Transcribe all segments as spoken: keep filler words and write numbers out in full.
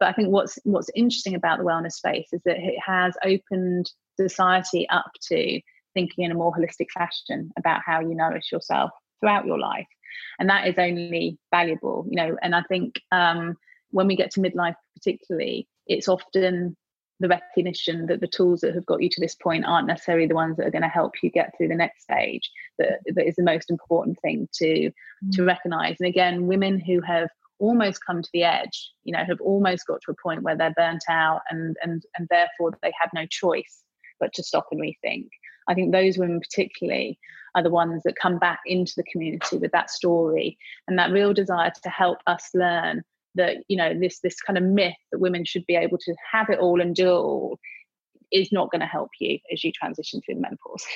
But I think what's what's interesting about the wellness space is that it has opened society up to thinking in a more holistic fashion about how you nourish yourself throughout your life. And that is only valuable, you know. And I think um, when we get to midlife particularly, it's often the recognition that the tools that have got you to this point aren't necessarily the ones that are going to help you get through the next stage. That, that is the most important thing to, mm. to recognise. And again, women who have almost come to the edge, you know, have almost got to a point where they're burnt out and and and therefore they have no choice but to stop and rethink. I think those women particularly are the ones that come back into the community with that story and that real desire to help us learn that, you know, this this kind of myth that women should be able to have it all and do it all is not going to help you as you transition through the menopause.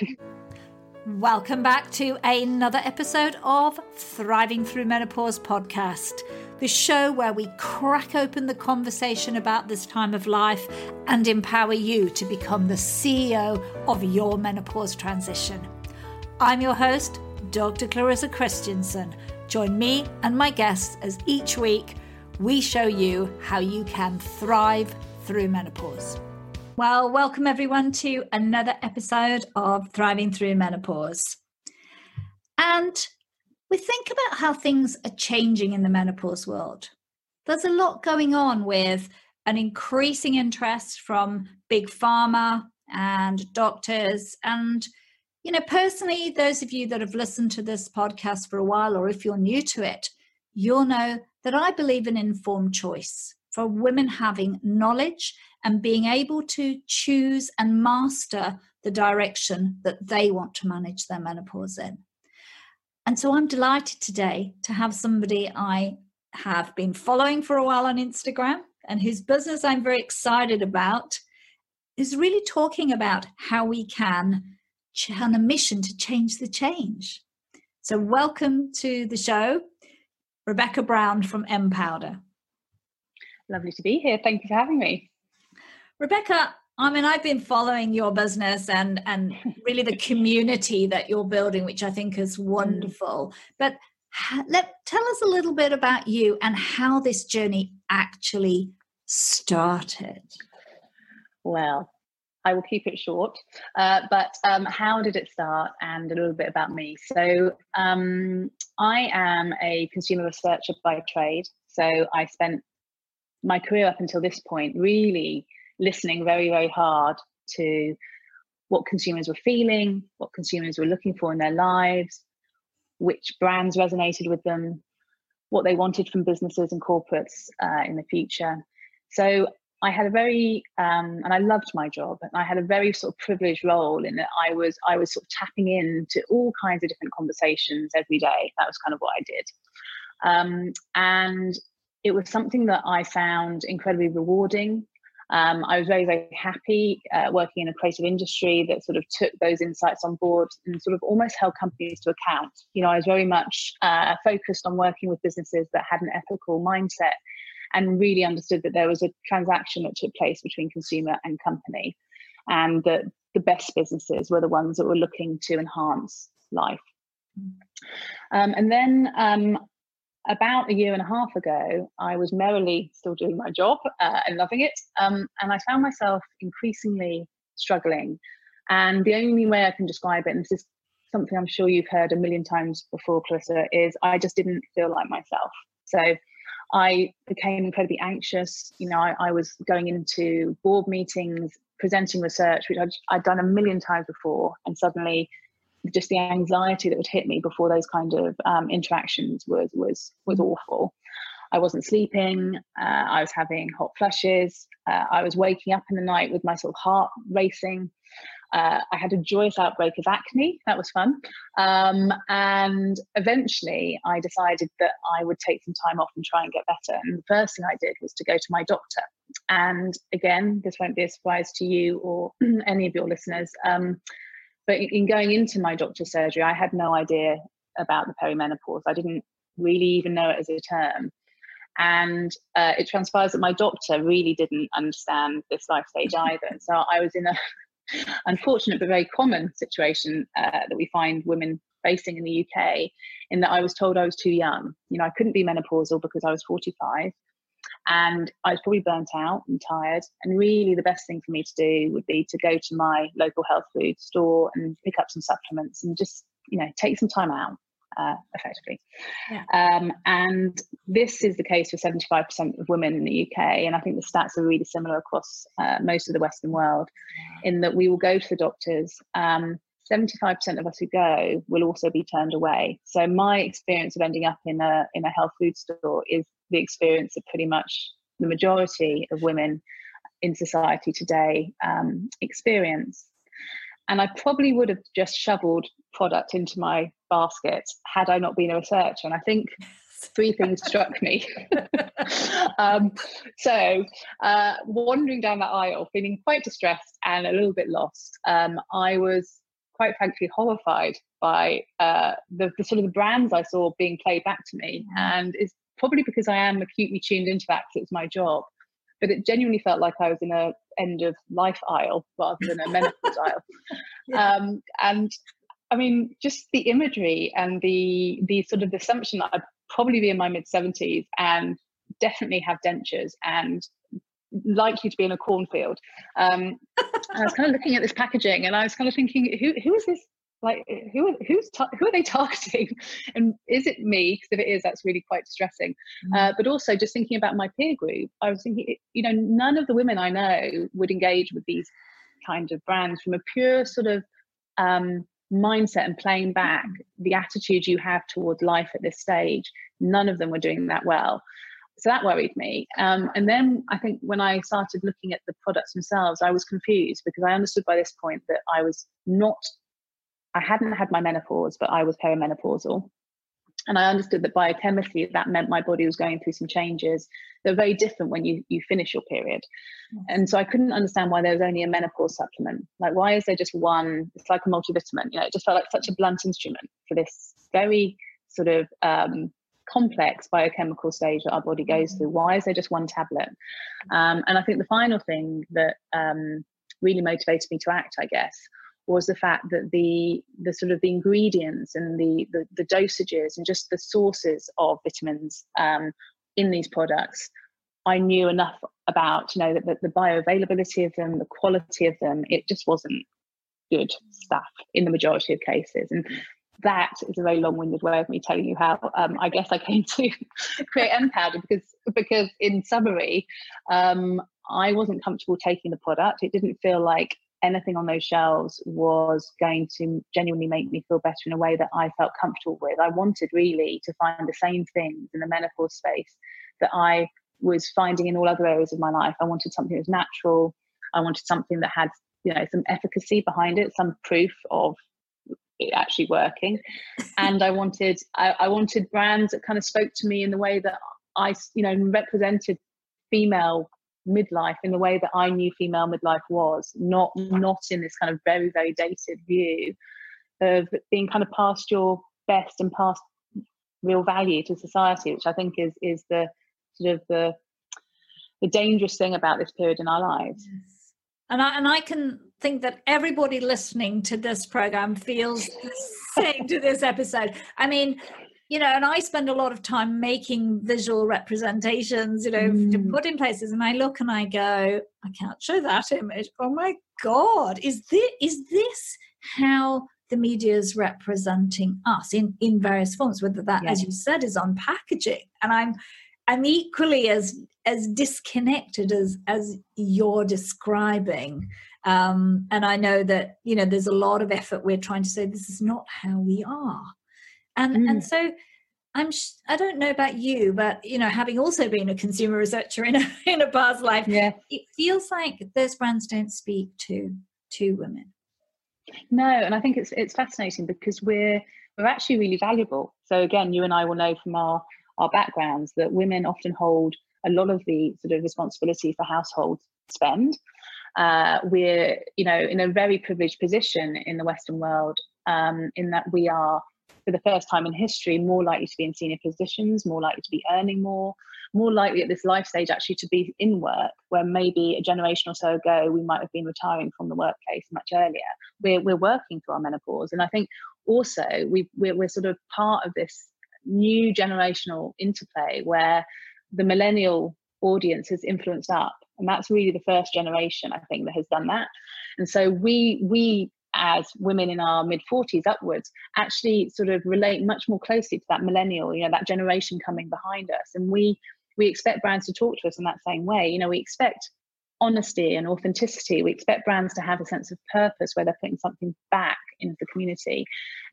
Welcome back to another episode of Thriving Through Menopause podcast, the show where we crack open the conversation about this time of life and empower you to become the C E O of your menopause transition. I'm your host, Doctor Clarissa Christensen. Join me and my guests as each week we show you how you can thrive through menopause. Well, welcome everyone to another episode of Thriving Through Menopause. And we think about how things are changing in the menopause world. There's a lot going on with an increasing interest from big pharma and doctors. And, you know, personally, those of you that have listened to this podcast for a while, or if you're new to it, you'll know that I believe in informed choice for women having knowledge and being able to choose and master the direction that they want to manage their menopause in. And so I'm delighted today to have somebody I have been following for a while on Instagram and whose business I'm very excited about, is really talking about how we can on a mission to change the change. So welcome to the show, Rebekah Brown from MPowder. Lovely to be here. Thank you for having me. Rebekah, I mean, I've been following your business and, and really the community that you're building, which I think is wonderful. But let, tell us a little bit about you and how this journey actually started. Well, I will keep it short, uh, but um, how did it start and a little bit about me. So um, I am a consumer researcher by trade. So I spent my career up until this point really listening very, very hard to what consumers were feeling, what consumers were looking for in their lives, which brands resonated with them, what they wanted from businesses and corporates uh, in the future. So I had a very, um, and I loved my job, and I had a very sort of privileged role in that I was I was sort of tapping into all kinds of different conversations every day. That was kind of what I did. Um, and it was something that I found incredibly rewarding. Um, I was very, very happy uh, working in a creative industry that sort of took those insights on board and sort of almost held companies to account. You know, I was very much uh, focused on working with businesses that had an ethical mindset and really understood that there was a transaction that took place between consumer and company, and that the best businesses were the ones that were looking to enhance life. Um, and then um, About a year and a half ago, I was merrily still doing my job uh, and loving it. Um, and I found myself increasingly struggling. And the only way I can describe it, and this is something I'm sure you've heard a million times before, Clarissa, is I just didn't feel like myself. So I became incredibly anxious. You know, I, I was going into board meetings, presenting research, which I'd, I'd done a million times before. And suddenly just the anxiety that would hit me before those kind of um, interactions was was was awful. I wasn't sleeping. Uh, I was having hot flushes. Uh, I was waking up in the night with my sort of heart racing. Uh, I had a joyous outbreak of acne. That was fun. Um, and eventually I decided that I would take some time off and try and get better. And the first thing I did was to go to my doctor. And again, this won't be a surprise to you or any of your listeners. Um, But in going into my doctor's surgery, I had no idea about the perimenopause. I didn't really even know it as a term. And uh, it transpires that my doctor really didn't understand this life stage either. And so I was in a unfortunate but very common situation uh, that we find women facing in the U K, in that I was told I was too young. You know, I couldn't be menopausal because I was forty-five. And I was probably burnt out and tired. And really the best thing for me to do would be to go to my local health food store and pick up some supplements and just, you know, take some time out, uh, effectively. Yeah. Um, and this is the case for seventy-five percent of women in the U K. And I think the stats are really similar across uh, most of the Western world, in that we will go to the doctors. Um, seventy-five percent of us who go will also be turned away. So my experience of ending up in a in a health food store is the experience of pretty much the majority of women in society today um, experience. And I probably would have just shoveled product into my basket had I not been a researcher. And I think three things struck me. um, so uh, wandering down that aisle, feeling quite distressed and a little bit lost, um, I was quite frankly horrified by uh, the, the sort of the brands I saw being played back to me. And it's probably because I am acutely tuned into that because it's my job. But it genuinely felt like I was in a end of life aisle rather than a menopause aisle. Yeah. Um, and I mean, just the imagery and the the sort of the assumption that I'd probably be in my mid seventies and definitely have dentures and likely to be in a cornfield. Um, I was kind of looking at this packaging and I was kind of thinking, who who is this? Like, who who's ta- who are they targeting? And is it me? Because if it is, that's really quite distressing. Mm-hmm. Uh, but also just thinking about my peer group, I was thinking, you know, none of the women I know would engage with these kinds of brands from a pure sort of um, mindset and playing back the attitude you have towards life at this stage. None of them were doing that well. So that worried me. Um, and then I think when I started looking at the products themselves, I was confused because I understood by this point that I was not I hadn't had my menopause, but I was perimenopausal. And I understood that biochemically, that meant my body was going through some changes that are very different when you, you finish your period. And so I couldn't understand why there was only a menopause supplement. Like, why is there just one? It's like a multivitamin. You know, it just felt like such a blunt instrument for this very sort of um, complex biochemical stage that our body goes through. Why is there just one tablet? Um, and I think the final thing that um, really motivated me to act, I guess, was the fact that the the sort of the ingredients and the the, the dosages and just the sources of vitamins um, in these products, I knew enough about, you know, that the, the bioavailability of them, the quality of them, it just wasn't good stuff in the majority of cases. And that is a very long-winded way of me telling you how um, I guess I came to create MPowder, because because in summary, um, I wasn't comfortable taking the product. It didn't feel like anything on those shelves was going to genuinely make me feel better in a way that I felt comfortable with. I wanted really to find the same things in the menopause space that I was finding in all other areas of my life. I wanted something that was natural. I wanted something that had, you know, some efficacy behind it, some proof of it actually working. And I wanted, I, I wanted brands that kind of spoke to me in the way that I, you know, represented female midlife in the way that I knew female midlife was, not not in this kind of very, very dated view of being kind of past your best and past real value to society, which I think is is the sort of the the dangerous thing about this period in our lives. Yes. And I and I can think that everybody listening to this program feels the same to this episode. I mean, you know, and I spend a lot of time making visual representations, you know, mm. to put in places, and I look and I go, I can't show that image. Oh my God, is this, is this how the media is representing us in, in various forms, whether that, yeah. as you said, is on packaging. And I'm I'm equally as as disconnected as as you're describing. Um, and I know that, you know, there's a lot of effort we're trying to say this is not how we are. And mm. and so I'm sh- I don't know about you, but, you know, having also been a consumer researcher in a, in a past life, yeah. it feels like those brands don't speak to to women. No, and I think it's it's fascinating because we're we're actually really valuable. So again, you and I will know from our our backgrounds that women often hold a lot of the sort of responsibility for household spend. Uh, we're, you know, in a very privileged position in the Western world, um, in that we are, for the first time in history, more likely to be in senior positions, more likely to be earning more, more likely at this life stage actually to be in work, where maybe a generation or so ago we might have been retiring from the workplace much earlier. We're we're working through our menopause. And I think also we, we're, we're sort of part of this new generational interplay where the millennial audience has influenced up. And that's really the first generation, I think, that has done that. And so we we as women in our mid forties upwards actually sort of relate much more closely to that millennial, you know, that generation coming behind us. And we we expect brands to talk to us in that same way. You know, we expect honesty and authenticity. We expect brands to have a sense of purpose where they're putting something back into the community.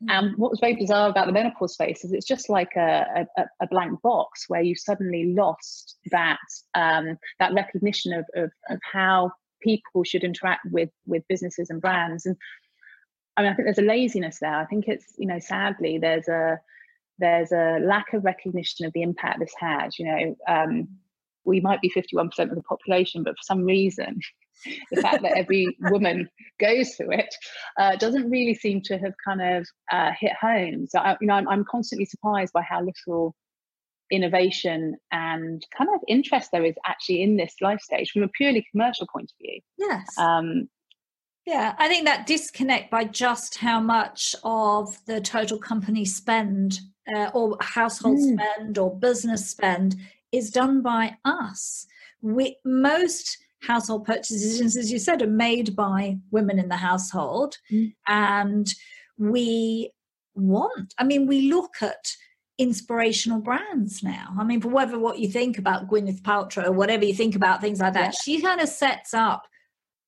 And mm-hmm. um, what was very bizarre about the menopause space is it's just like a, a, a blank box where you suddenly lost that um, that recognition of, of of how people should interact with with businesses and brands. And I mean, I think there's a laziness there. I think it's, you know, sadly there's a there's a lack of recognition of the impact this has. You know. Um, We might be fifty-one percent of the population, but for some reason, the fact that every woman goes through it uh, doesn't really seem to have kind of uh, hit home. So, I, you know, I'm, I'm constantly surprised by how little innovation and kind of interest there is actually in this life stage from a purely commercial point of view. Yes. Um, yeah, I think that disconnect by just how much of the total company spend uh, or household mm. spend or business spend is done by us. We, most household purchases, as you said, are made by women in the household. Mm. And we want, I mean, we look at inspirational brands now. I mean, for whatever what you think about Gwyneth Paltrow or whatever you think about things like that, yeah. She kind of sets up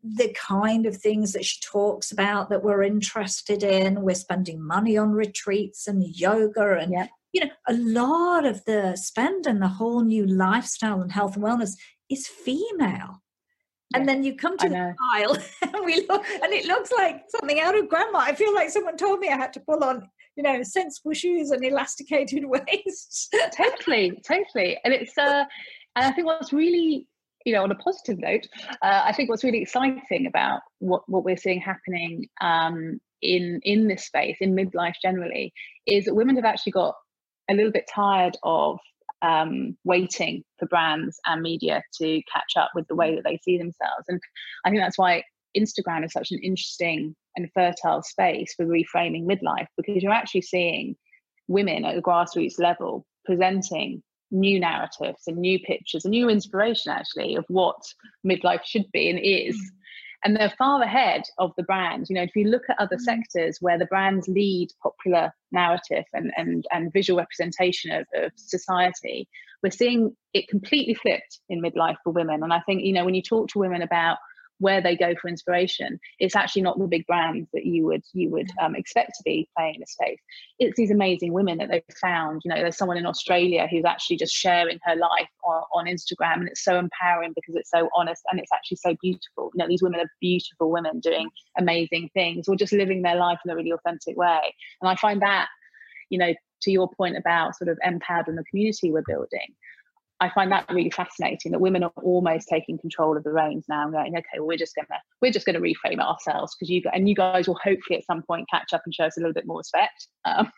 the kind of things that she talks about that we're interested in. We're spending money on retreats and yoga and yeah. You know, a lot of the spend and the whole new lifestyle and health and wellness is female. Yeah, and then you come to the aisle and we look, and it looks like something out of Grandma. I feel like someone told me I had to pull on, you know, sensible shoes and elasticated waists. Totally, totally. And it's, uh, and I think what's really, you know, on a positive note, uh, I think what's really exciting about what, what we're seeing happening um, in in this space, in midlife generally, is that women have actually got a little bit tired of um, waiting for brands and media to catch up with the way that they see themselves. And I think that's why Instagram is such an interesting and fertile space for reframing midlife, because you're actually seeing women at the grassroots level presenting new narratives and new pictures and new inspiration, actually, of what midlife should be and is. Mm. And they're far ahead of the brand. You know, if you look at other sectors where the brands lead popular narrative and and, and visual representation of, of society, we're seeing it completely flipped in midlife for women. And I think, you know, when you talk to women about where they go for inspiration, it's actually not the big brands that you would you would um, expect to be playing in the space. It's these amazing women that they've found. You know, there's someone in Australia who's actually just sharing her life on, on Instagram, and it's so empowering because it's so honest and it's actually so beautiful. You know, these women are beautiful women doing amazing things or just living their life in a really authentic way. And I find that, you know, to your point about sort of MPowder and the community we're building, I find that really fascinating that women are almost taking control of the reins now and going, okay, well, we're just gonna we're just gonna reframe it ourselves, because you and you guys will hopefully at some point catch up and show us a little bit more respect. Um,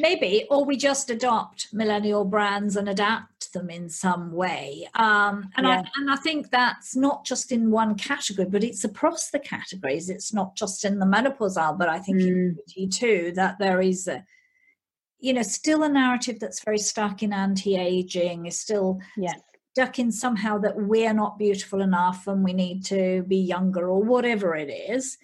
Maybe, or we just adopt millennial brands and adapt them in some way. Um, and yeah. I and I think that's not just in one category, but it's across the categories. It's not just in the menopausal, but I think mm. in beauty too, that there is a, you know, still a narrative that's very stuck in anti-aging, is still yes. stuck in somehow that we're not beautiful enough and we need to be younger or whatever it is.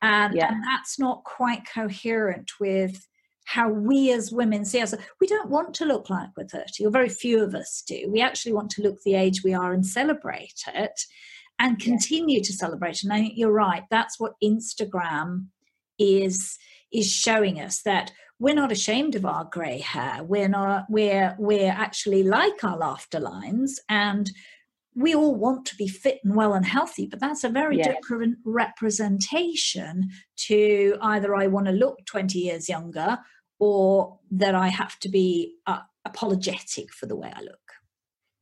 And, yeah. and that's not quite coherent with how we as women see ourselves. We don't want to look like we're thirty, or very few of us do. We actually want to look the age we are and celebrate it and continue yeah. to celebrate. And I think you're right. That's what Instagram is is showing us, that we're not ashamed of our grey hair. We're not. We're we're actually like our laughter lines, and we all want to be fit and well and healthy. But that's a very yeah. different representation to either I want to look twenty years younger, or that I have to be uh, apologetic for the way I look.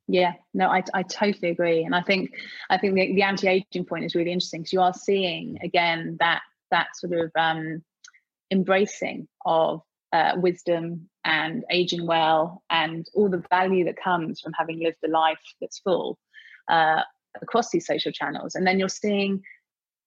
Yeah, no, I I totally agree, and I think I think the, the anti-aging point is really interesting, because you are seeing again that that sort of um, embracing of uh, wisdom and aging well and all the value that comes from having lived a life that's full uh, across these social channels. And then you're seeing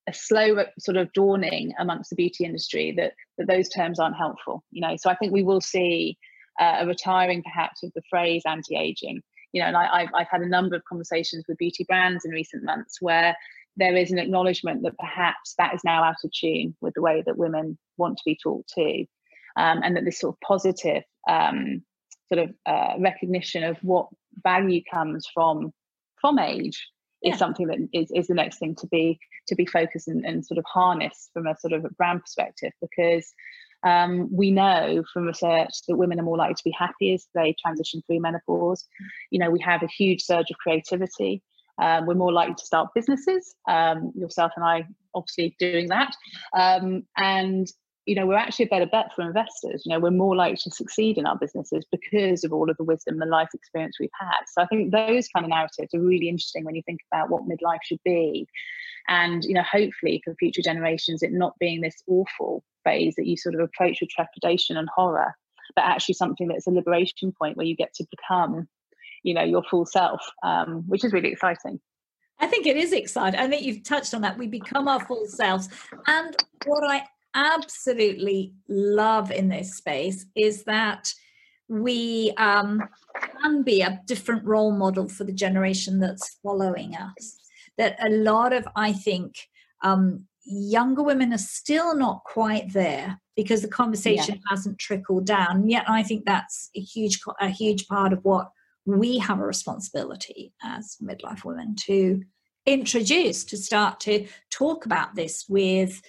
a slow sort of dawning amongst the beauty industry that that those terms aren't helpful, you know. So I think we will see uh, a retiring perhaps of the phrase anti-aging you know, and I, I've, I've had a number of conversations with beauty brands in recent months where there is an acknowledgement that perhaps that is now out of tune with the way that women want to be talked to, um, and that this sort of positive um, sort of uh, recognition of what value comes from from age is yeah. something that is, is the next thing to be to be focused and, and sort of harnessed from a sort of a brand perspective, because um, we know from research that women are more likely to be happy as they transition through menopause. You know, we have a huge surge of creativity. Um, we're more likely to start businesses, um, yourself and I obviously doing that. Um, and, you know, we're actually a better bet for investors. You know, we're more likely to succeed in our businesses because of all of the wisdom and life experience we've had. So I think those kind of narratives are really interesting when you think about what midlife should be. And, you know, hopefully for future generations, it not being this awful phase that you sort of approach with trepidation and horror, but actually something that's a liberation point where you get to become, you know, your full self, um, which is really exciting. I think it is exciting. I think you've touched on that. We become our full selves. And what I absolutely love in this space is that we um, can be a different role model for the generation that's following us. That a lot of, I think, um, younger women are still not quite there because the conversation yeah. hasn't trickled down. Yet I think that's a huge, a huge part of what we have a responsibility as midlife women to introduce, to start to talk about this with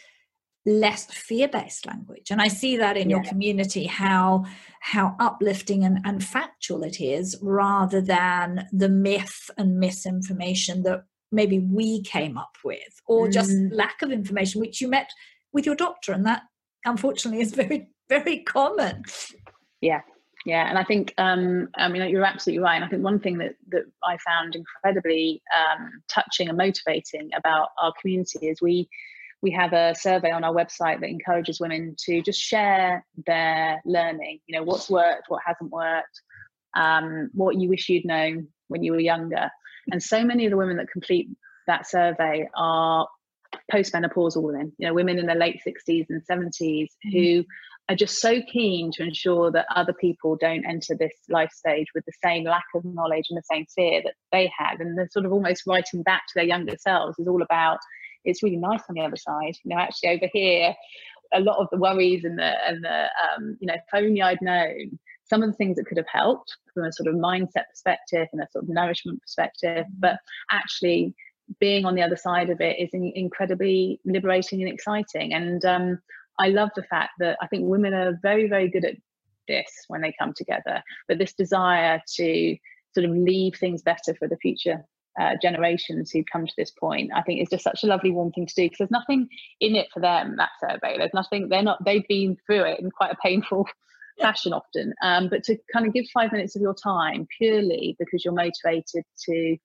less fear-based language. And I see that in yeah. your community, how how uplifting and, and factual it is, rather than the myth and misinformation that maybe we came up with, or mm. just lack of information, which you met with your doctor. And that, unfortunately, is very, very common. Yeah. Yeah, and I think, um, I mean, you're absolutely right. And I think one thing that, that I found incredibly um, touching and motivating about our community is we we have a survey on our website that encourages women to just share their learning, you know, what's worked, what hasn't worked, um, what you wish you'd known when you were younger. And so many of the women that complete that survey are postmenopausal women, you know, women in their late sixties and seventies mm-hmm. who are just so keen to ensure that other people don't enter this life stage with the same lack of knowledge and the same fear that they had. And they're sort of almost writing back to their younger selves is all about, it's really nice on the other side. You know, actually over here, a lot of the worries and the, and the um, you know, if only I'd known, some of the things that could have helped from a sort of mindset perspective and a sort of nourishment perspective, but actually being on the other side of it is in- incredibly liberating and exciting. And um, I love the fact that I think women are very, very good at this when they come together, but this desire to sort of leave things better for the future uh, generations who come to this point, I think is just such a lovely, warm thing to do, because there's nothing in it for them, that survey. There's nothing, they're not, they've been through it in quite a painful fashion often, um, but to kind of give five minutes of your time purely because you're motivated to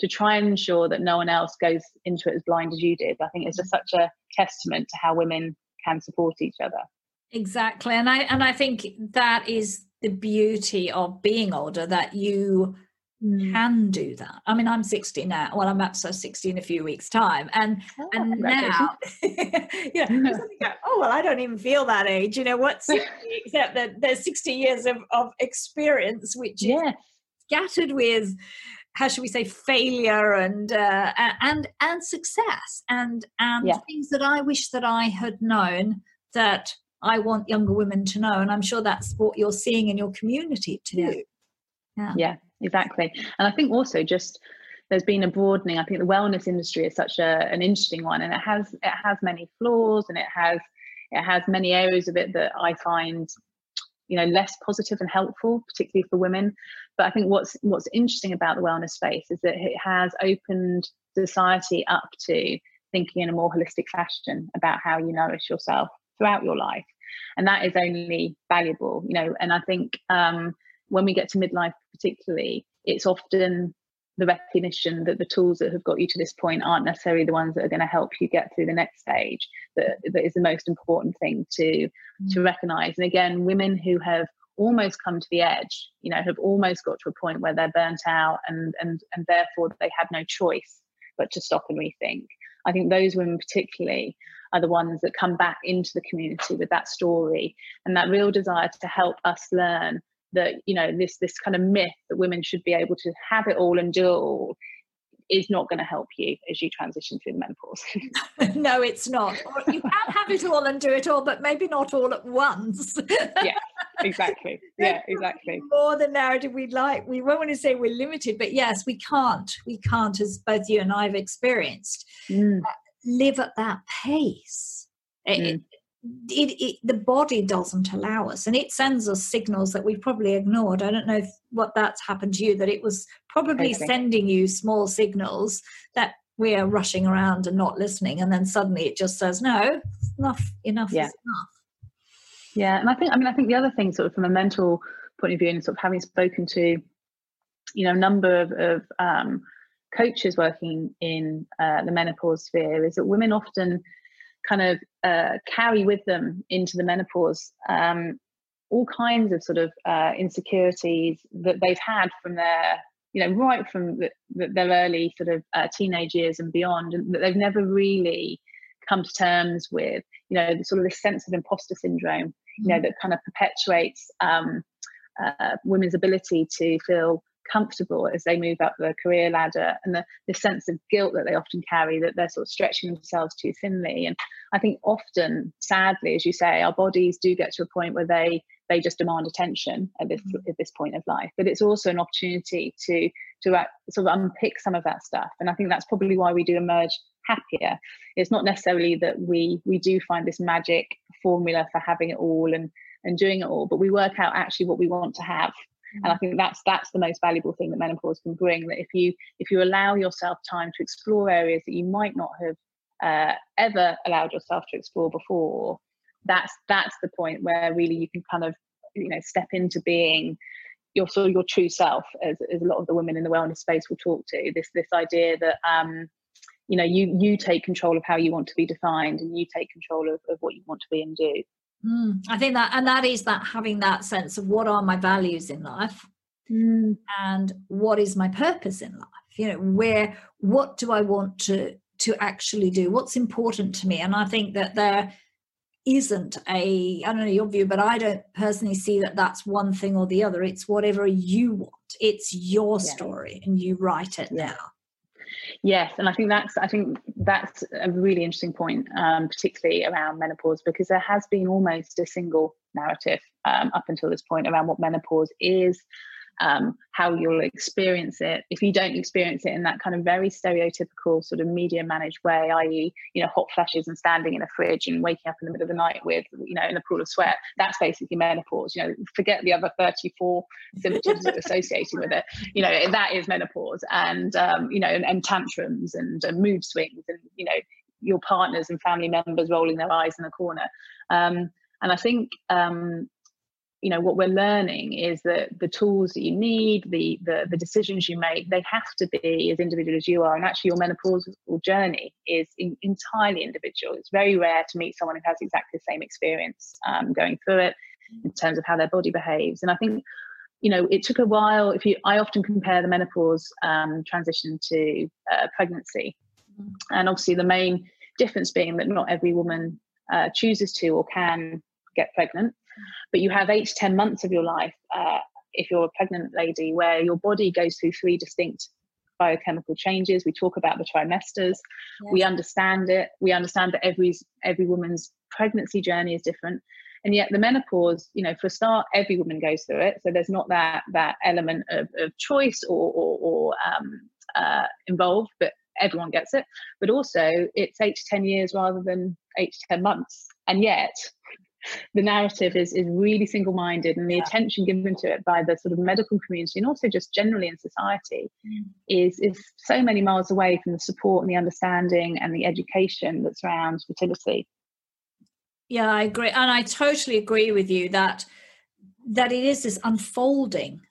to try and ensure that no one else goes into it as blind as you did, I think is just such a testament to how women can support each other. Exactly. And I and I think that is the beauty of being older, that you mm. can do that. I mean, I'm sixty now. Well, I'm up to sixty in a few weeks' time. And oh, and now you know, go, oh well, I don't even feel that age. You know, what's sixty except that there's sixty years of, of experience, which yeah. is scattered with, how should we say, failure and uh, and and success and and yeah. things that I wish that I had known, that I want younger women to know. And I'm sure that's what you're seeing in your community too. Yeah, yeah, exactly. And I think also just there's been a broadening. I think the wellness industry is such a an interesting one, and it has it has many flaws, and it has it has many areas of it that I find, you know, less positive and helpful, particularly for women. But I think what's what's interesting about the wellness space is that it has opened society up to thinking in a more holistic fashion about how you nourish yourself throughout your life, and that is only valuable, you know. And I think um, when we get to midlife particularly, it's often the recognition that the tools that have got you to this point aren't necessarily the ones that are going to help you get through the next stage. That, that is the most important thing to mm. to recognise. And again, women who have almost come to the edge, you know, have almost got to a point where they're burnt out and and and therefore they had no choice but to stop and rethink. I think those women particularly are the ones that come back into the community with that story and that real desire to help us learn that, you know, this this kind of myth that women should be able to have it all and do it all is not going to help you as you transition through the menopause. No, it's not. You can have it all and do it all, but maybe not all at once. Yeah, exactly. Yeah, exactly. More the narrative we'd like. We won't want to say we're limited, but yes, we can't. We can't, as both you and I have experienced, mm. uh, live at that pace. Mm. It, It, it, the body doesn't allow us, and it sends us signals that we probably ignored. I don't know if, what that's happened to you, that it was probably okay. sending you small signals that we are rushing around and not listening, and then suddenly it just says, no, enough, enough yeah. is enough. Yeah, and I think, I mean, I think the other thing sort of from a mental point of view, and sort of having spoken to, you know, a number of, of um, coaches working in uh, the menopause sphere, is that women often kind of uh, carry with them into the menopause um, all kinds of sort of uh, insecurities that they've had from their, you know, right from the, their early sort of uh, teenage years and beyond, and that they've never really come to terms with, you know, the, sort of this sense of imposter syndrome, you know, mm-hmm. that kind of perpetuates um, uh, women's ability to feel comfortable as they move up the career ladder, and the, the sense of guilt that they often carry, that they're sort of stretching themselves too thinly. And I think often, sadly, as you say, our bodies do get to a point where they they just demand attention at this mm. at this point of life. But it's also an opportunity to to act, sort of unpick some of that stuff. And I think that's probably why we do emerge happier. It's not necessarily that we we do find this magic formula for having it all and and doing it all, but we work out actually what we want to have. And I think that's that's the most valuable thing that menopause can bring. That if you if you allow yourself time to explore areas that you might not have uh, ever allowed yourself to explore before, that's that's the point where really you can kind of, you know, step into being your sort of your true self, as, as a lot of the women in the wellness space will talk to. This this idea that um, you know you you take control of how you want to be defined, and you take control of, of what you want to be and do. Mm, I think that, and that is that having that sense of what are my values in life mm. and what is my purpose in life, you know, where, what do I want to, to actually do? What's important to me? And I think that there isn't a, I don't know your view, but I don't personally see that that's one thing or the other. It's whatever you want. It's your yeah. story, and you write it yeah. now. Yes, and I think that's I think that's a really interesting point, um, particularly around menopause, because there has been almost a single narrative um, up until this point around what menopause is, um, how you'll experience it. If you don't experience it in that kind of very stereotypical sort of media managed way, that is, you know, hot flashes and standing in a fridge and waking up in the middle of the night with, you know, in a pool of sweat, that's basically menopause. You know, forget the other thirty-four symptoms that are associated with it. You know, that is menopause. And um, you know, and, and tantrums and, and mood swings, and, you know, your partners and family members rolling their eyes in the corner. Um, and I think um, you know, what we're learning is that the tools that you need, the, the the decisions you make, they have to be as individual as you are. And actually your menopausal journey is in, entirely individual. It's very rare to meet someone who has exactly the same experience um, going through it in terms of how their body behaves. And I think, you know, it took a while. If you, I often compare the menopause um, transition to uh, pregnancy. And obviously the main difference being that not every woman uh, chooses to or can get pregnant. But you have eight to ten months of your life, uh, if you're a pregnant lady, where your body goes through three distinct biochemical changes. We talk about the trimesters. Yeah. We understand it. We understand that every every woman's pregnancy journey is different. And yet the menopause, you know, for a start, every woman goes through it. So there's not that that element of, of choice or, or, or um, uh, involved, but everyone gets it. But also it's eight to ten years rather than eight to ten months. And yet the narrative is is really single-minded, and the yeah. attention given to it by the sort of medical community, and also just generally in society, mm. is is so many miles away from the support and the understanding and the education that surrounds fertility. Yeah, I agree, and I totally agree with you that that it is this unfolding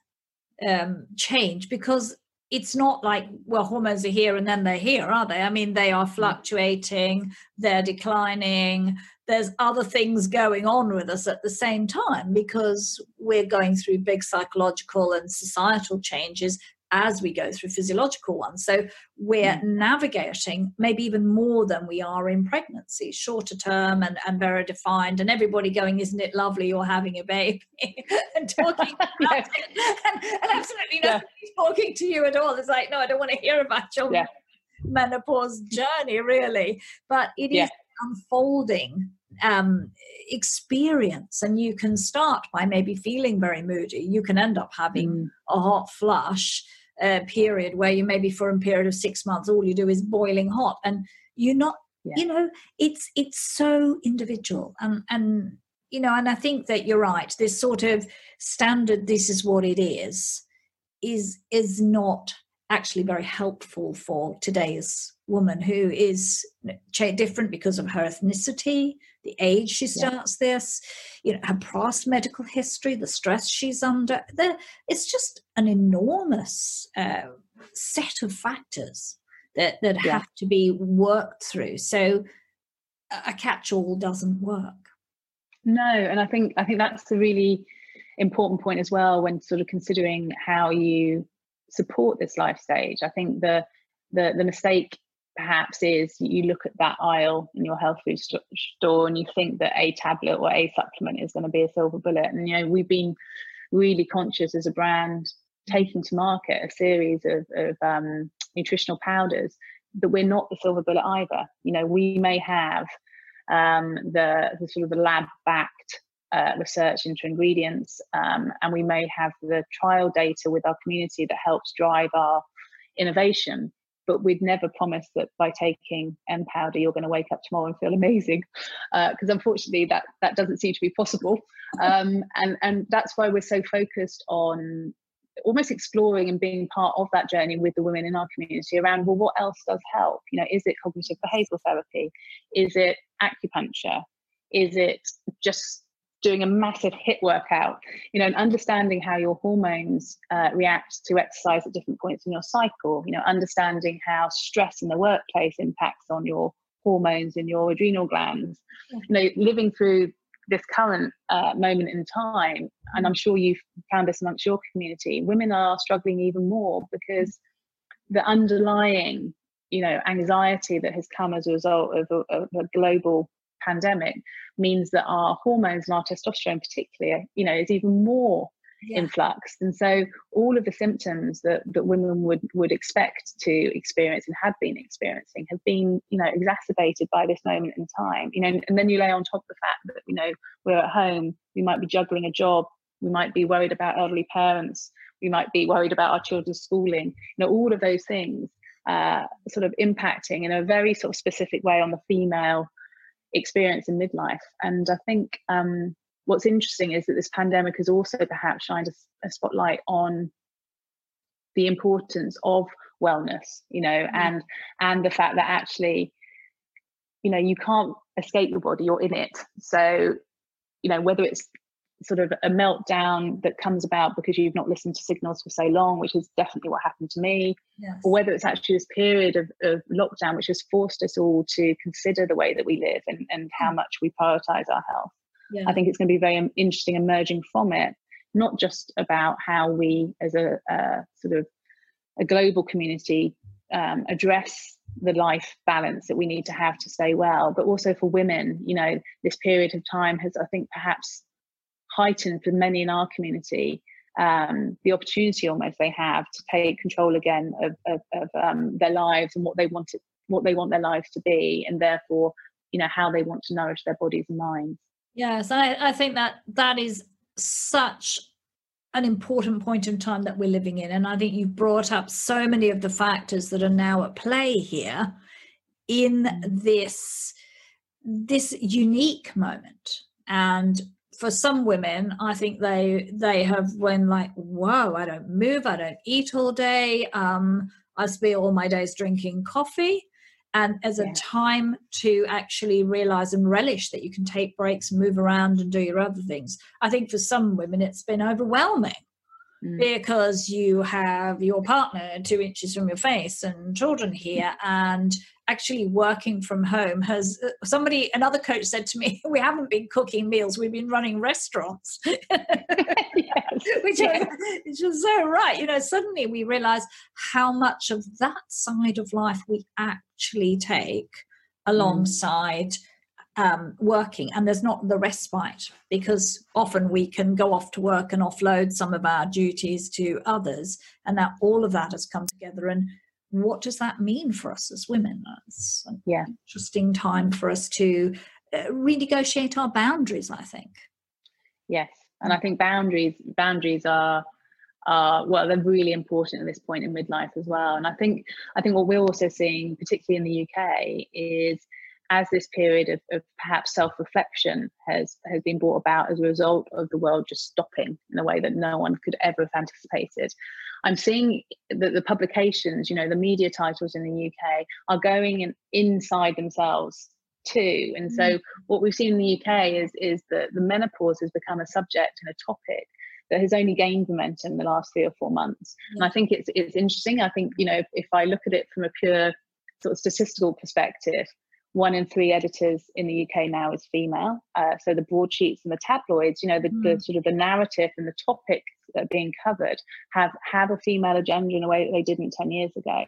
um, change, because it's not like, well, hormones are here and then they're here, are they? I mean, they are fluctuating, they're declining. There's other things going on with us at the same time, because we're going through big psychological and societal changes as we go through physiological ones. So we're mm. navigating maybe even more than we are in pregnancy, shorter term and, and very defined, and everybody going, isn't it lovely you're having a baby? And talking about yeah. it. And, and absolutely nobody's yeah. talking to you at all. It's like, no, I don't want to hear about your yeah. menopause journey, really. But it yeah. is unfolding um experience, and you can start by maybe feeling very moody. You can end up having mm. a hot flush uh, period where you maybe for a period of six months all you do is boiling hot, and you're not yeah. you know, it's it's so individual, and and you know, and I think that you're right, this sort of standard, this is what it is, is is not actually very helpful for today's woman who is different because of her ethnicity, the age she starts yeah. this, you know, her past medical history, the stress she's under. There, it's just an enormous uh, set of factors that, that yeah. have to be worked through. So a catch-all doesn't work. No, and I think I think that's a really important point as well when sort of considering how you support this life stage. I think the the, the mistake perhaps is you look at that aisle in your health food st- store and you think that a tablet or a supplement is going to be a silver bullet. And you know, we've been really conscious as a brand taking to market a series of, of um, nutritional powders that we're not the silver bullet either. You know, we may have um, the, the sort of the lab backed uh, research into ingredients, um, and we may have the trial data with our community that helps drive our innovation. But we'd never promise that by taking MPowder you're going to wake up tomorrow and feel amazing, because uh, unfortunately that that doesn't seem to be possible. Um, and and that's why we're so focused on almost exploring and being part of that journey with the women in our community around, well, what else does help? You know, is it cognitive behavioural therapy? Is it acupuncture? Is it just doing a massive HIIT workout? You know, and understanding how your hormones uh, react to exercise at different points in your cycle, you know, understanding how stress in the workplace impacts on your hormones and your adrenal glands. Yeah. You know, living through this current uh, moment in time, and I'm sure you've found this amongst your community, women are struggling even more because the underlying, you know, anxiety that has come as a result of a, of a global pandemic means that our hormones and our testosterone particularly, you know, is even more yeah. in flux. And so all of the symptoms that, that women would would expect to experience and have been experiencing have been, you know, exacerbated by this moment in time. You know, and then you lay on top the fact that, you know, we're at home, we might be juggling a job, we might be worried about elderly parents, we might be worried about our children's schooling, you know, all of those things uh, sort of impacting in a very sort of specific way on the female experience in midlife. And I think um, what's interesting is that this pandemic has also perhaps shined a, a spotlight on the importance of wellness, you know, mm-hmm. and and the fact that actually, you know, you can't escape your body, you're in it. So, you know, whether it's sort of a meltdown that comes about because you've not listened to signals for so long, which is definitely what happened to me, yes. or whether it's actually this period of, of lockdown which has forced us all to consider the way that we live and, and how much we prioritise our health. Yeah. I think it's going to be very interesting emerging from it, not just about how we as a uh, sort of a global community um, address the life balance that we need to have to stay well, but also for women. You know, this period of time has, I think, perhaps heightened for many in our community um, the opportunity almost they have to take control again of, of, of um, their lives and what they want to, what they want their lives to be, and therefore, you know, how they want to nourish their bodies and minds. Yes, I, I think that that is such an important point in time that we're living in, and I think you've brought up so many of the factors that are now at play here in this this unique moment. And for some women, I think they they have when like, whoa, I don't move, I don't eat all day, um, I spend all my days drinking coffee, and as yeah. a time to actually realise and relish that you can take breaks and move around and do your other things. I think for some women it's been overwhelming mm. because you have your partner two inches from your face and children here, and actually working from home has somebody another coach said to me, we haven't been cooking meals, we've been running restaurants. Yes. which yeah. is, is so right. You know, suddenly we realize how much of that side of life we actually take alongside mm. um, working, and there's not the respite, because often we can go off to work and offload some of our duties to others, and now all of that has come together. And what does that mean for us as women? It's an yeah. interesting time for us to uh, renegotiate our boundaries, I think. Yes, and I think boundaries boundaries are, are well, they're really important at this point in midlife as well. And I think I think what we're also seeing, particularly in the U K, is as this period of, of perhaps self-reflection has has been brought about as a result of the world just stopping in a way that no one could ever have anticipated. I'm seeing that the publications, you know, the media titles in the U K are going in, inside themselves too. And so what we've seen in the U K is, is that the menopause has become a subject and a topic that has only gained momentum in the last three or four months. And I think it's it's interesting. I think, you know, if, if I look at it from a pure sort of statistical perspective, one in three editors in the U K now is female. Uh, so the broadsheets and the tabloids, you know, the, mm. the sort of the narrative and the topics that are being covered have, have a female agenda in a way that they didn't ten years ago.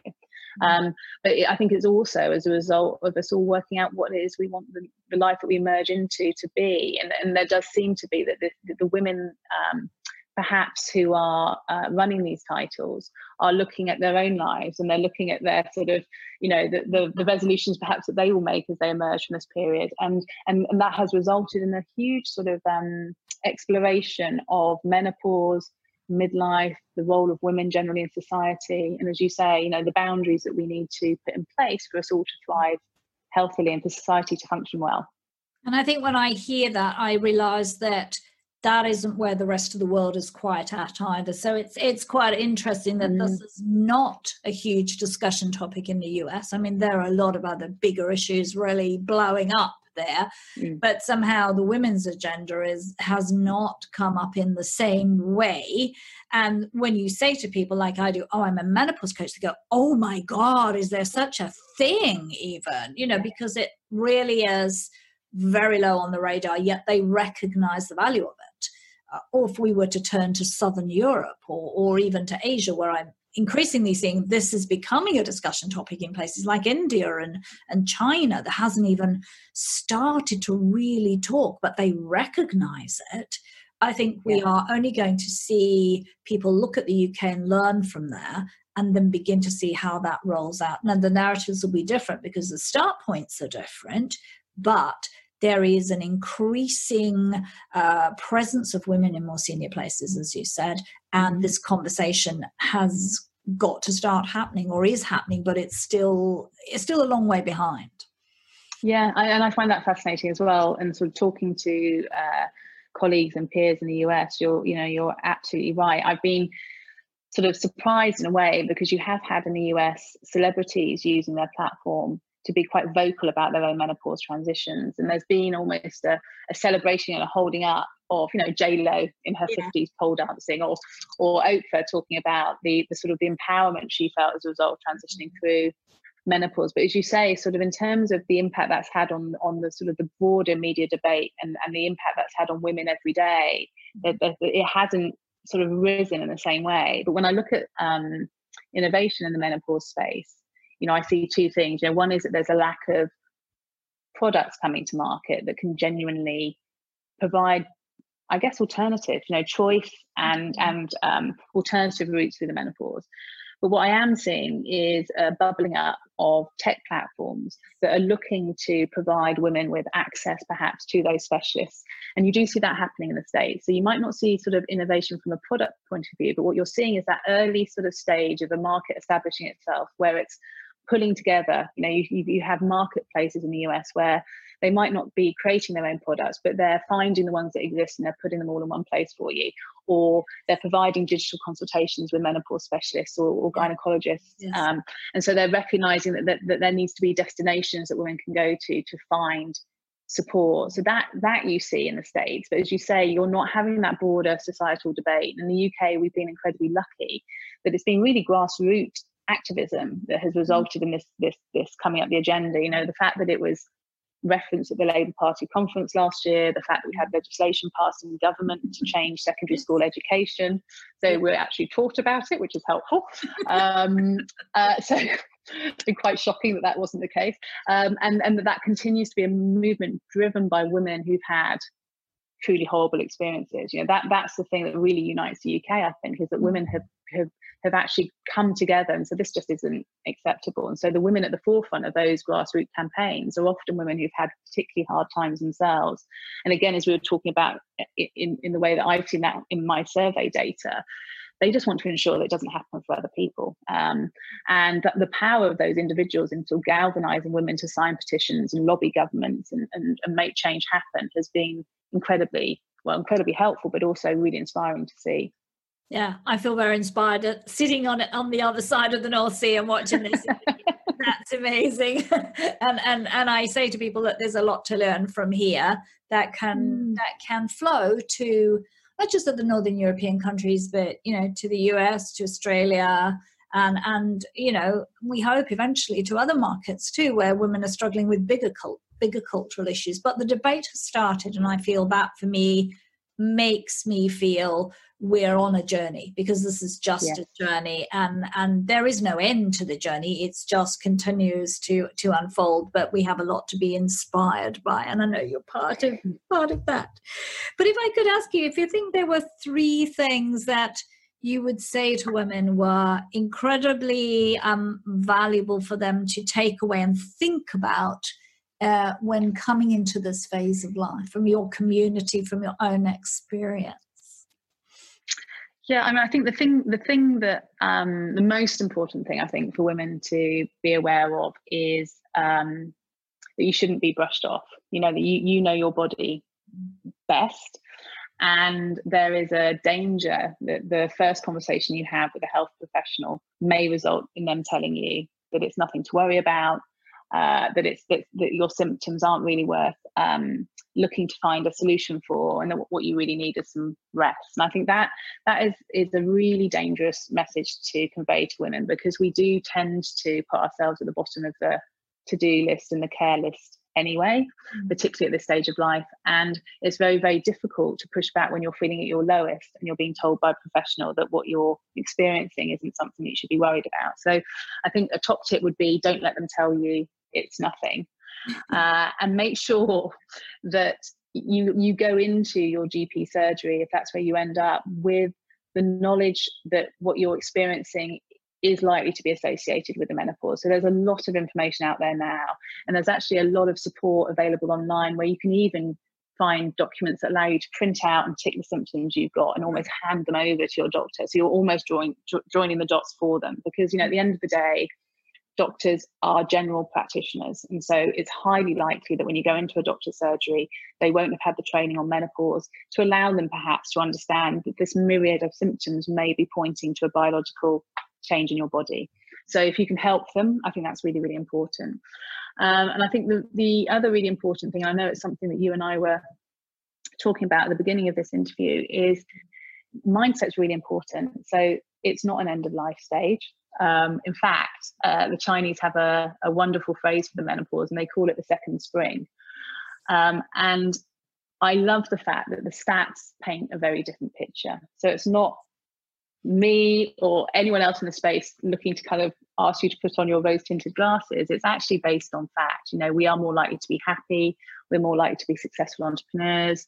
Um, but it, I think it's also as a result of us all working out what it is we want the, the life that we merge into to be. And, and there does seem to be that the, the women um, perhaps who are uh, running these titles are looking at their own lives, and they're looking at their sort of, you know, the, the, the resolutions perhaps that they will make as they emerge from this period. And, and, and that has resulted in a huge sort of um, exploration of menopause, midlife, the role of women generally in society, and as you say, you know, the boundaries that we need to put in place for us all to thrive healthily and for society to function well. And I think when I hear that, I realise that that isn't where the rest of the world is quite at either. So it's it's quite interesting that mm. this is not a huge discussion topic in the U S. I mean, there are a lot of other bigger issues really blowing up there, mm. but somehow the women's agenda is has not come up in the same way. And when you say to people like I do, oh, I'm a menopause coach, they go, oh my God, is there such a thing even? You know, because it really is very low on the radar, yet they recognize the value of it. Uh, or if we were to turn to Southern Europe or, or even to Asia, where I'm increasingly seeing this is becoming a discussion topic in places like India and, and China that hasn't even started to really talk, but they recognize it. I think we yeah. are only going to see people look at the U K and learn from there, and then begin to see how that rolls out. And then the narratives will be different because the start points are different, but there is an increasing uh, presence of women in more senior places, as you said, and this conversation has got to start happening or is happening, but it's still it's still a long way behind. Yeah, I, and I find that fascinating as well. And sort of talking to uh, colleagues and peers in the U S, you're you know you're absolutely right. I've been sort of surprised in a way because you have had in the U S celebrities using their platform to be quite vocal about their own menopause transitions. And there's been almost a, a celebration and a holding up of, you know, J Lo in her yeah. fifties pole dancing, or or Oprah talking about the, the sort of the empowerment she felt as a result of transitioning through menopause. But as you say, sort of in terms of the impact that's had on, on the sort of the broader media debate and, and the impact that's had on women every day, that, that it hasn't sort of risen in the same way. But when I look at um, innovation in the menopause space, you know, I see two things. You know, one is that there's a lack of products coming to market that can genuinely provide, I guess, alternatives, you know, choice and and um, alternative routes through the menopause. But what I am seeing is a bubbling up of tech platforms that are looking to provide women with access perhaps to those specialists. And you do see that happening in the States. So you might not see sort of innovation from a product point of view, but what you're seeing is that early sort of stage of the market establishing itself, where it's pulling together. You know, you, you have marketplaces in the U S where they might not be creating their own products, but they're finding the ones that exist and they're putting them all in one place for you. Or they're providing digital consultations with menopause specialists or, or gynecologists. Yes. Um, and so they're recognising that, that, that there needs to be destinations that women can go to to find support. So that that you see in the States. But as you say, you're not having that broader societal debate. In the U K, we've been incredibly lucky that it's been really grassroots activism that has resulted in this this this coming up the agenda. You know, the fact that it was referenced at the Labour Party conference last year, the fact that we had legislation passed in government to change secondary school education. So we're actually taught about it, which is helpful. Um, uh, so it's been quite shocking that that wasn't the case. Um, and, and that, that continues to be a movement driven by women who've had truly horrible experiences. You know, that that's the thing that really unites the U K, I think, is that women have have have actually come together and said, this just isn't acceptable. And so the women at the forefront of those grassroots campaigns are often women who've had particularly hard times themselves. And again, as we were talking about in in the way that I've seen that in my survey data, they just want to ensure that it doesn't happen for other people. Um, and the power of those individuals in sort of galvanising women to sign petitions and lobby governments and, and, and make change happen has been incredibly, well, incredibly helpful, but also really inspiring to see. Yeah, I feel very inspired at sitting on on the other side of the North Sea and watching this. That's amazing. and and and I say to people that there's a lot to learn from here that can mm. that can flow to not just at the Northern European countries, but, you know, to the U S, to Australia, and, and you know, we hope eventually to other markets too, where women are struggling with bigger, cult, bigger cultural issues. But the debate has started, and I feel that, for me, makes me feel we're on a journey, because this is just yeah. a journey, and, and there is no end to the journey. It's just continues to to unfold, but we have a lot to be inspired by, and I know you're part of part of that. But if I could ask you, if you think there were three things that you would say to women were incredibly um, valuable for them to take away and think about uh, when coming into this phase of life, from your community, from your own experience. Yeah, I mean, I think the thing, the thing that um, the most important thing I think for women to be aware of is um, that you shouldn't be brushed off. You know, that you you know your body best, and there is a danger that the first conversation you have with a health professional may result in them telling you that it's nothing to worry about, uh, that it's that, that your symptoms aren't really worth um, looking to find a solution for, and what you really need is some rest. And I think that that is is a really dangerous message to convey to women, because we do tend to put ourselves at the bottom of the to-do list and the care list anyway, mm-hmm. particularly at this stage of life. And it's very, very difficult to push back when you're feeling at your lowest and you're being told by a professional that what you're experiencing isn't something that you should be worried about. So I think a top tip would be, don't let them tell you it's nothing. Uh, and make sure that you you go into your G P surgery, if that's where you end up, with the knowledge that what you're experiencing is likely to be associated with the menopause. So there's a lot of information out there now, and there's actually a lot of support available online, where you can even find documents that allow you to print out and tick the symptoms you've got and almost hand them over to your doctor. So you're almost join, joining the dots for them, because, you know, at the end of the day, doctors are general practitioners, and so it's highly likely that when you go into a doctor's surgery, they won't have had the training on menopause to allow them perhaps to understand that this myriad of symptoms may be pointing to a biological change in your body. So if you can help them, I think that's really, really important. Um, and I think the, the other really important thing, I know it's something that you and I were talking about at the beginning of this interview, is mindset's really important. So it's not an end of life stage. Um, in fact, uh, the Chinese have a, a wonderful phrase for the menopause, and they call it the second spring. Um, and I love the fact that the stats paint a very different picture. So it's not me or anyone else in the space looking to kind of ask you to put on your rose-tinted glasses. It's actually based on fact. You know, we are more likely to be happy. We're more likely to be successful entrepreneurs.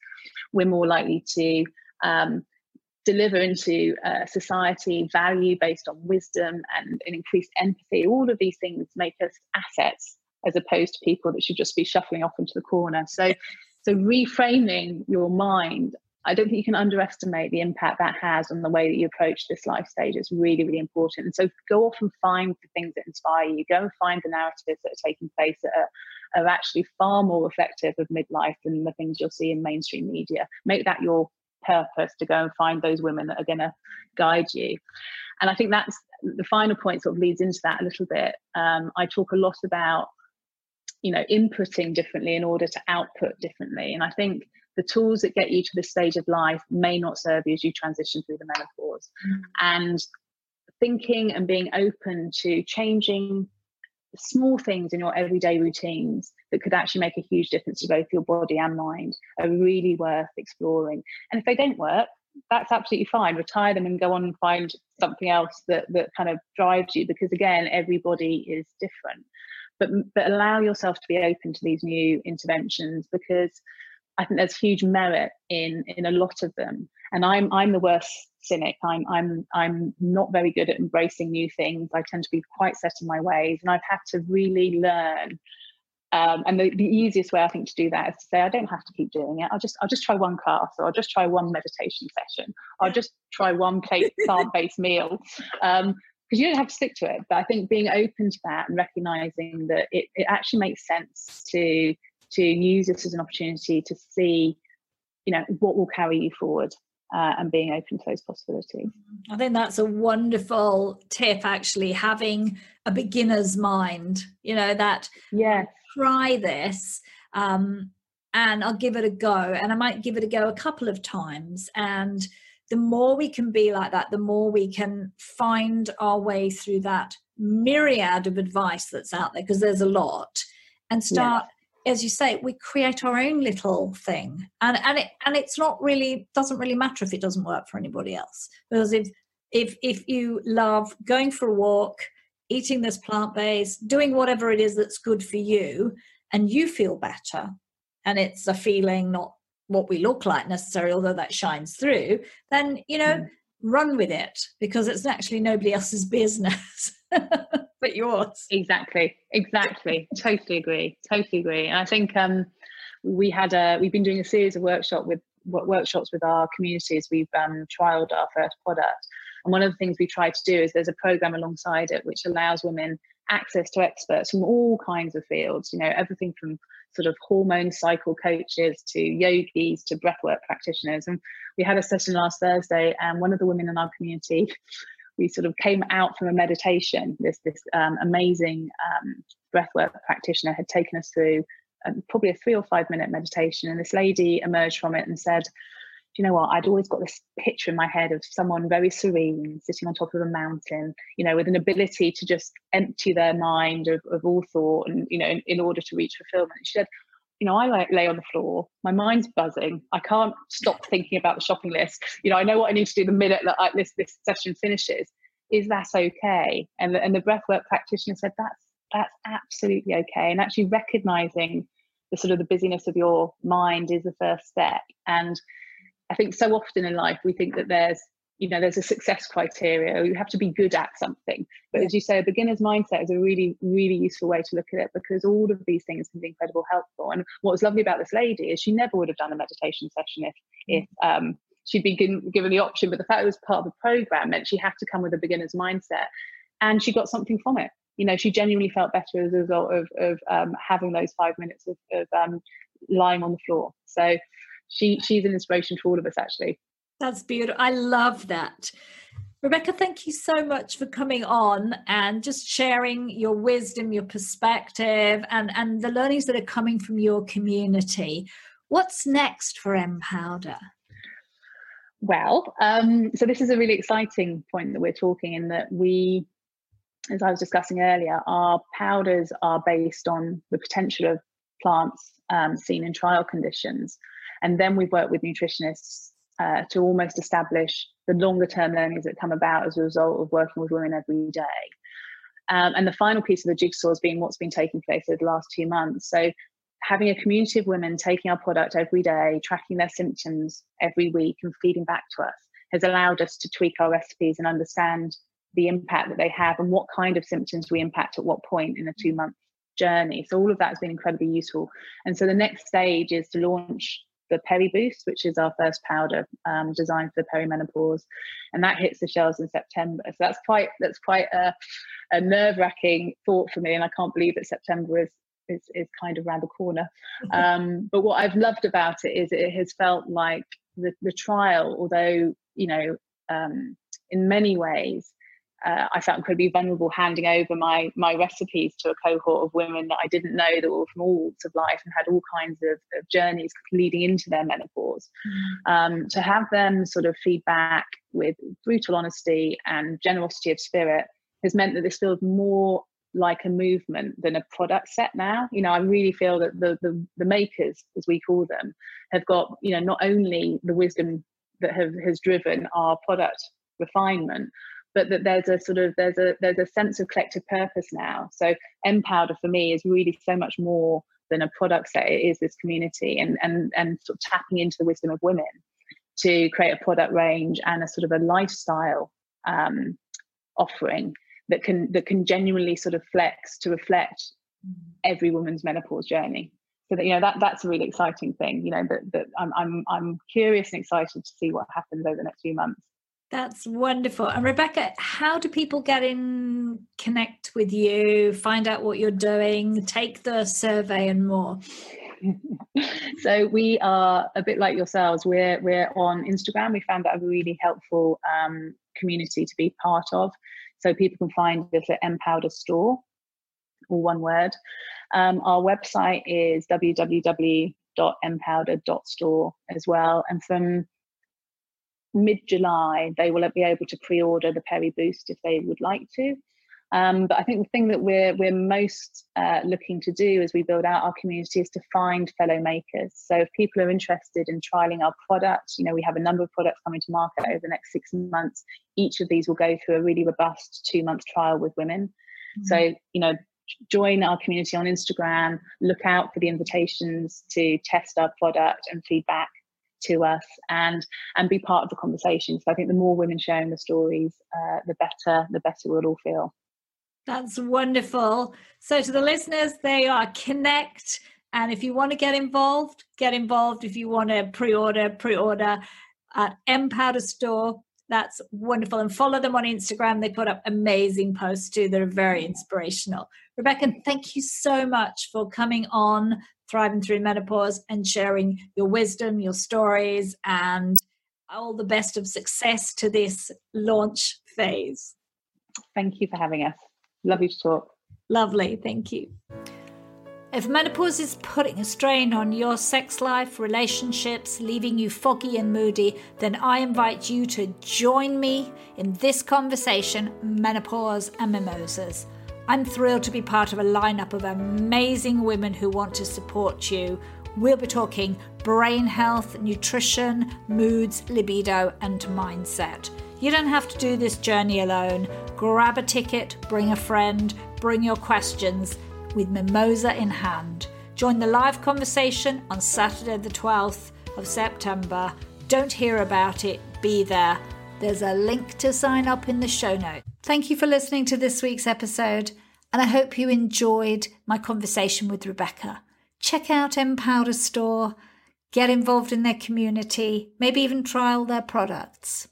We're more likely to um, deliver into uh, society value based on wisdom and an increased empathy. All of these things make us assets, as opposed to people that should just be shuffling off into the corner. So, so reframing your mind, I don't think you can underestimate the impact that has on the way that you approach this life stage. It's really, really important. And so go off and find the things that inspire you. Go and find the narratives that are taking place that are, are actually far more reflective of midlife than the things you'll see in mainstream media. Make that your purpose, to go and find those women that are going to guide you. And I think that's the final point, sort of leads into that a little bit. um I talk a lot about, you know, inputting differently in order to output differently, and I think the tools that get you to this stage of life may not serve you as you transition through the menopause. Mm-hmm. And thinking and being open to changing small things in your everyday routines that could actually make a huge difference to both your body and mind are really worth exploring. And if they don't work, that's absolutely fine. Retire them and go on and find something else that that kind of drives you, because again, everybody is different. But but allow yourself to be open to these new interventions, because I think there's huge merit in in a lot of them. And I'm I'm the worst cynic. I'm I'm I'm not very good at embracing new things. I tend to be quite set in my ways, and I've had to really learn. Um, and the, the easiest way I think to do that is to say, I don't have to keep doing it. I'll just I'll just try one class, or I'll just try one meditation session. I'll just try one plate plant-based meal. Um, because you don't have to stick to it. But I think being open to that and recognizing that it, it actually makes sense to to use this as an opportunity to see, you know, what will carry you forward, uh, and being open to those possibilities. I think that's a wonderful tip, actually, having a beginner's mind, you know, that yes. try this um, and I'll give it a go. And I might give it a go a couple of times, and the more we can be like that, the more we can find our way through that myriad of advice that's out there, because there's a lot, and start, yeah. as you say, we create our own little thing. And and it and it's not really, doesn't really matter if it doesn't work for anybody else. Because if if if you love going for a walk, eating this plant-based, doing whatever it is that's good for you, and you feel better, and it's a feeling, not what we look like necessarily, although that shines through, then, you know, mm. run with it, because it's actually nobody else's business but yours. Exactly. Exactly. Totally agree. Totally agree. And I think um, we had a, we've been doing a series of workshop with what workshops with our communities. We've um, trialed our first product. And one of the things we try to do is there's a program alongside it, which allows women access to experts from all kinds of fields, you know, everything from sort of hormone cycle coaches to yogis to breathwork practitioners. And we had a session last Thursday, and one of the women in our community, we sort of came out from a meditation. This this um, amazing um, breathwork practitioner had taken us through um, probably a three or five minute meditation, and this lady emerged from it and said, you know what, I'd always got this picture in my head of someone very serene sitting on top of a mountain, you know, with an ability to just empty their mind of, of all thought, and, you know, in, in order to reach fulfillment. She said, you know, I lay on the floor, my mind's buzzing, I can't stop thinking about the shopping list, you know, I know what I need to do the minute that I, this this session finishes. Is that okay? And the, and the breathwork practitioner said, that's that's absolutely okay. And actually recognizing the sort of the busyness of your mind is the first step. And I think so often in life we think that there's, you know, there's a success criteria, you have to be good at something. But as you say, a beginner's mindset is a really, really useful way to look at it, because all of these things can be incredibly helpful. And what was lovely about this lady is she never would have done a meditation session if if um, she'd been given, given the option. But the fact it was part of the program meant she had to come with a beginner's mindset, and she got something from it. You know, she genuinely felt better as a result of, of um, having those five minutes of, of um, lying on the floor. So She she's an inspiration to all of us, actually. That's beautiful. I love that. Rebekah, thank you so much for coming on and just sharing your wisdom, your perspective, and, and the learnings that are coming from your community. What's next for MPowder? Well, um, so this is a really exciting point that we're talking in, that we, as I was discussing earlier, our powders are based on the potential of plants um, seen in trial conditions. And then we've worked with nutritionists uh, to almost establish the longer term learnings that come about as a result of working with women every day. Um, and the final piece of the jigsaw has been what's been taking place over the last two months. So having a community of women taking our product every day, tracking their symptoms every week and feeding back to us, has allowed us to tweak our recipes and understand the impact that they have and what kind of symptoms we impact at what point in a two month journey. So all of that has been incredibly useful. And so the next stage is to launch the Peri Boost, which is our first powder um, designed for perimenopause, and that hits the shelves in September. So that's quite that's quite a, a nerve-wracking thought for me, and I can't believe that September is is, is kind of around the corner. Um, but what I've loved about it is it has felt like the, the trial, although, you know, um, in many ways, Uh, I felt incredibly vulnerable handing over my my recipes to a cohort of women that I didn't know, that were from all walks of life and had all kinds of, of journeys leading into their menopause. Um, to have them sort of feedback with brutal honesty and generosity of spirit has meant that this feels more like a movement than a product set now. You know, I really feel that the the, the makers, as we call them, have got, you know, not only the wisdom that have has driven our product refinement, but that there's a sort of there's a there's a sense of collective purpose now. So MPowder for me is really so much more than a product set. It is this community and and and sort of tapping into the wisdom of women to create a product range and a sort of a lifestyle um, offering that can that can genuinely sort of flex to reflect every woman's menopause journey. So that, you know, that that's a really exciting thing. You know, that that I'm I'm I'm curious and excited to see what happens over the next few months. That's wonderful. And Rebekah, how do people get in, connect with you, find out what you're doing, take the survey and more? So we are a bit like yourselves. We're we're on Instagram. We found that a really helpful um, community to be part of. So people can find us at MPowder Store, all one word. Um, our website is w w w dot m powder dot store as well. And from mid-July, they will be able to pre-order the Peri Boost if they would like to. Um, but I think the thing that we're we're most uh, looking to do as we build out our community is to find fellow makers. So if people are interested in trialing our product, you know, we have a number of products coming to market over the next six months. Each of these will go through a really robust two-month trial with women. Mm-hmm. So, you know, join our community on Instagram, look out for the invitations to test our product and feedback to us, and and be part of the conversation. So I think the more women sharing the stories, uh, the better, the better we'll all feel. That's wonderful. So to the listeners, they are connect. And if you want to get involved, get involved. If you want to pre-order, pre-order at MPowder Store. That's wonderful. And follow them on Instagram. They put up amazing posts too that are very inspirational. Rebekah, thank you so much for coming on Thriving Through Menopause and sharing your wisdom, your stories, and all the best of success to this launch phase. Thank you for having us. Lovely to talk. Lovely, thank you. If menopause is putting a strain on your sex life, relationships, leaving you foggy and moody, then I invite you to join me in this conversation, Menopause and Mimosas. I'm thrilled to be part of a lineup of amazing women who want to support you. We'll be talking brain health, nutrition, moods, libido, and mindset. You don't have to do this journey alone. Grab a ticket, bring a friend, bring your questions with mimosa in hand. Join the live conversation on Saturday the twelfth of September. Don't hear about it, be there. There's a link to sign up in the show notes. Thank you for listening to this week's episode, and I hope you enjoyed my conversation with Rebekah. Check out MPowder Store, get involved in their community, maybe even trial their products.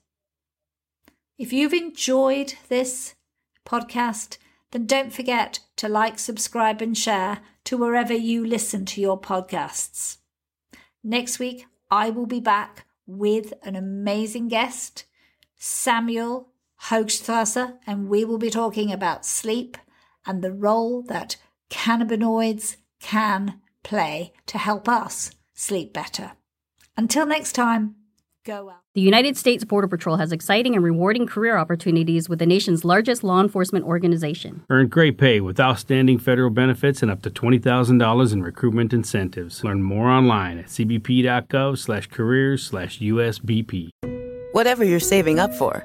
If you've enjoyed this podcast, then don't forget to like, subscribe, and share to wherever you listen to your podcasts. Next week, I will be back with an amazing guest, Samuel Hochstrasser, and we will be talking about sleep and the role that cannabinoids can play to help us sleep better. Until next time. Go out. The United States Border Patrol has exciting and rewarding career opportunities with the nation's largest law enforcement organization. Earn great pay with outstanding federal benefits and up to twenty thousand dollars in recruitment incentives. Learn more online at c b p dot gov slash careers slash U S B P. Whatever you're saving up for,